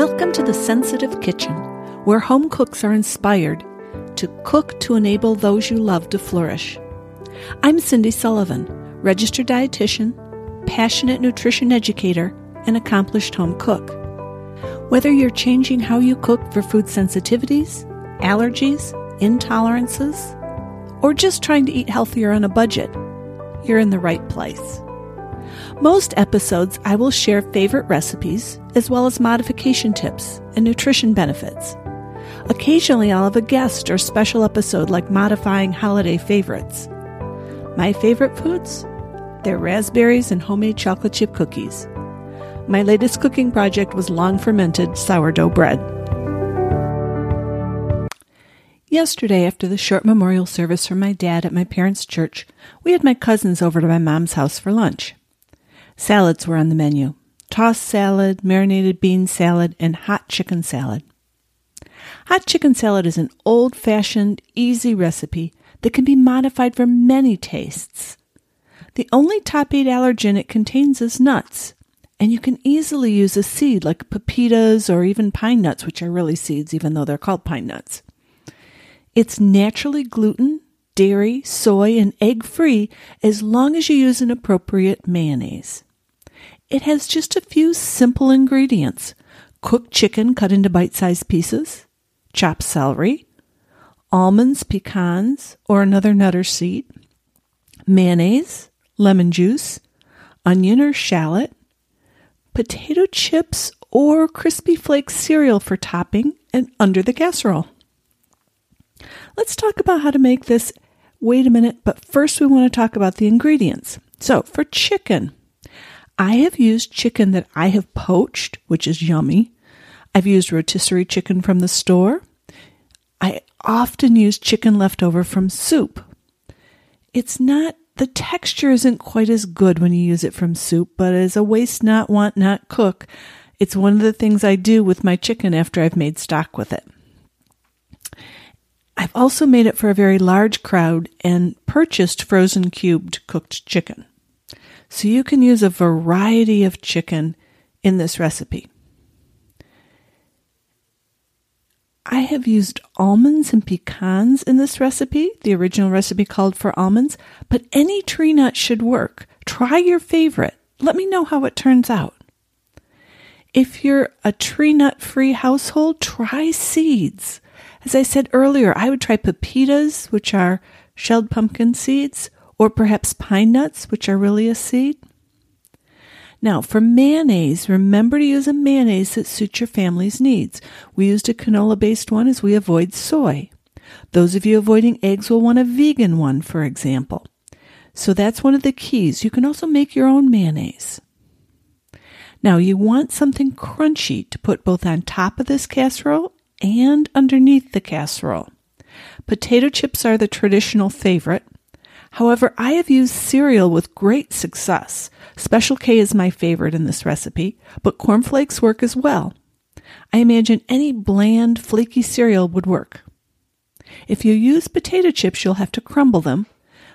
Welcome to the Sensitive Kitchen, where home cooks are inspired to cook to enable those you love to flourish. I'm Cindy Sullivan, registered dietitian, passionate nutrition educator, and accomplished home cook. Whether you're changing how you cook for food sensitivities, allergies, intolerances, or just trying to eat healthier on a budget, you're in the right place. Most episodes, I will share favorite recipes, as well as modification tips and nutrition benefits. Occasionally, I'll have a guest or special episode like modifying holiday favorites. My favorite foods? They're raspberries and homemade chocolate chip cookies. My latest cooking project was long fermented sourdough bread. Yesterday, after the short memorial service for my dad at my parents' church, we had my cousins over to my mom's house for lunch. Salads were on the menu. Tossed salad, marinated bean salad, and hot chicken salad. Hot chicken salad is an old-fashioned, easy recipe that can be modified for many tastes. The only top-8 allergen it contains is nuts, and you can easily use a seed like pepitas or even pine nuts, which are really seeds even though they're called pine nuts. It's naturally gluten, dairy, soy, and egg-free as long as you use an appropriate mayonnaise. It has just a few simple ingredients: cooked chicken cut into bite-sized pieces, chopped celery, almonds, pecans, or another nut or seed, mayonnaise, lemon juice, onion or shallot, potato chips or crispy flake cereal for topping, and under the casserole. Let's talk about how to make this. Wait a minute, but first we want to talk about the ingredients. So for chicken, I have used chicken that I have poached, which is yummy. I've used rotisserie chicken from the store. I often use chicken leftover from soup. The texture isn't quite as good when you use it from soup, but as a waste not, want not cook, it's one of the things I do with my chicken after I've made stock with it. I've also made it for a very large crowd and purchased frozen cubed cooked chicken. So you can use a variety of chicken in this recipe. I have used almonds and pecans in this recipe. The original recipe called for almonds, but any tree nut should work. Try your favorite. Let me know how it turns out. If you're a tree nut-free household, try seeds. As I said earlier, I would try pepitas, which are shelled pumpkin seeds, or perhaps pine nuts, which are really a seed. Now, for mayonnaise, remember to use a mayonnaise that suits your family's needs. We used a canola-based one as we avoid soy. Those of you avoiding eggs will want a vegan one, for example. So that's one of the keys. You can also make your own mayonnaise. Now, you want something crunchy to put both on top of this casserole and underneath the casserole. Potato chips are the traditional favorite. However, I have used cereal with great success. Special K is my favorite in this recipe, but cornflakes work as well. I imagine any bland, flaky cereal would work. If you use potato chips, you'll have to crumble them,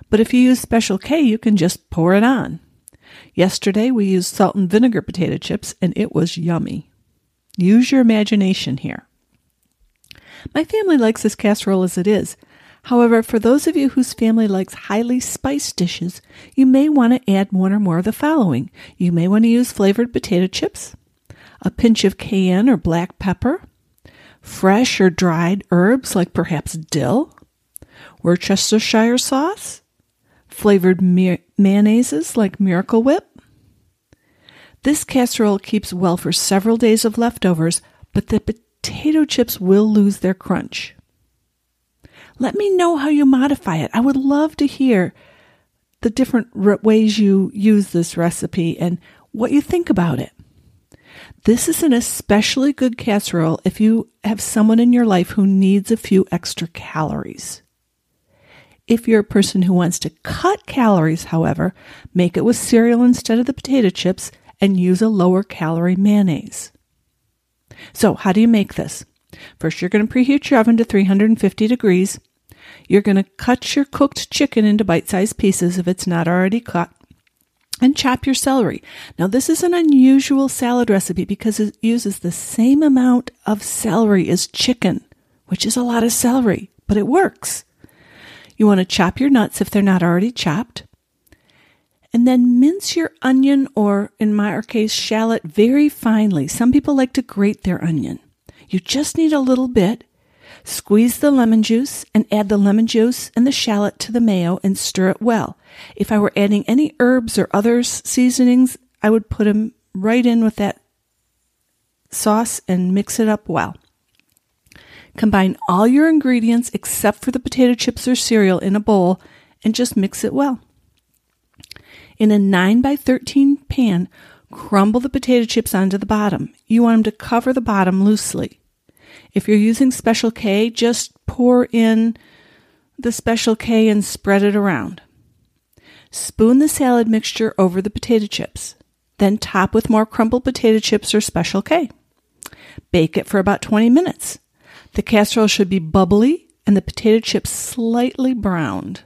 but if you use Special K, you can just pour it on. Yesterday, we used salt and vinegar potato chips, and it was yummy. Use your imagination here. My family likes this casserole as it is. However, for those of you whose family likes highly spiced dishes, you may want to add one or more of the following. You may want to use flavored potato chips, a pinch of cayenne or black pepper, fresh or dried herbs like perhaps dill, Worcestershire sauce, flavored mayonnaises like Miracle Whip. This casserole keeps well for several days of leftovers, but the potato chips will lose their crunch. Let me know how you modify it. I would love to hear the different ways you use this recipe and what you think about it. This is an especially good casserole if you have someone in your life who needs a few extra calories. If you're a person who wants to cut calories, however, make it with cereal instead of the potato chips and use a lower calorie mayonnaise. So how do you make this? First, you're going to preheat your oven to 350 degrees. You're going to cut your cooked chicken into bite-sized pieces if it's not already cut. and chop your celery. Now, this is an unusual salad recipe because it uses the same amount of celery as chicken, which is a lot of celery, but it works. You want to chop your nuts if they're not already chopped. And then mince your onion, or in my case, shallot, very finely. Some people like to grate their onion. You just need a little bit. Squeeze the lemon juice and add the lemon juice and the shallot to the mayo and stir it well. If I were adding any herbs or other seasonings, I would put them right in with that sauce and mix it up well. Combine all your ingredients except for the potato chips or cereal in a bowl and just mix it well. In a 9x13 pan, crumble the potato chips onto the bottom. You want them to cover the bottom loosely. If you're using Special K, just pour in the Special K and spread it around. Spoon the salad mixture over the potato chips. Then top with more crumbled potato chips or Special K. Bake it for about 20 minutes. The casserole should be bubbly and the potato chips slightly browned.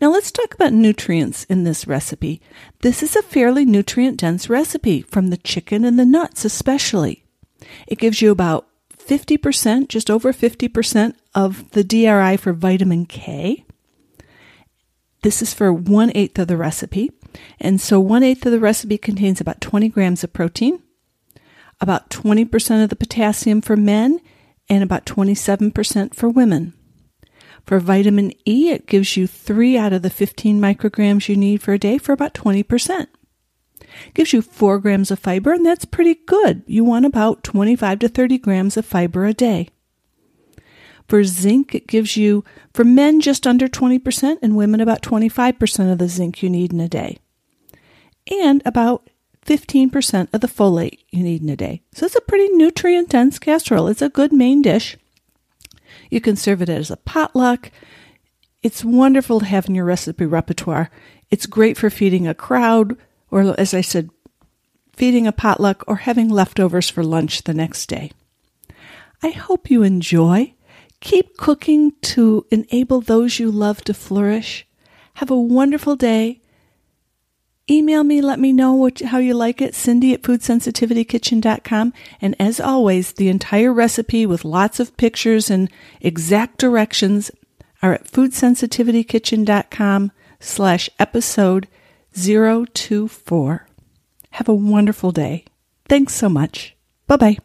Now let's talk about nutrients in this recipe. This is a fairly nutrient-dense recipe, from the chicken and the nuts especially. It gives you about 50%, just over 50% of the DRI for vitamin K. This is for 1/8 of the recipe. And so 1/8 of the recipe contains about 20 grams of protein, about 20% of the potassium for men, and about 27% for women. For vitamin E, it gives you 3 out of the 15 micrograms you need for a day, for about 20%. It gives you 4 grams of fiber, and that's pretty good. You want about 25 to 30 grams of fiber a day. For zinc, it gives you, for men, just under 20%, and women about 25% of the zinc you need in a day. And about 15% of the folate you need in a day. So it's a pretty nutrient-dense casserole. It's a good main dish. You can serve it as a potluck. It's wonderful to have in your recipe repertoire. It's great for feeding a crowd, or as I said, feeding a potluck, or having leftovers for lunch the next day. I hope you enjoy. Keep cooking to enable those you love to flourish. Have a wonderful day. Email me, let me know how you like it, Cindy at foodsensitivitykitchen.com. And as always, the entire recipe with lots of pictures and exact directions are at foodsensitivitykitchen.com/episode024. Have a wonderful day. Thanks so much. Bye-bye.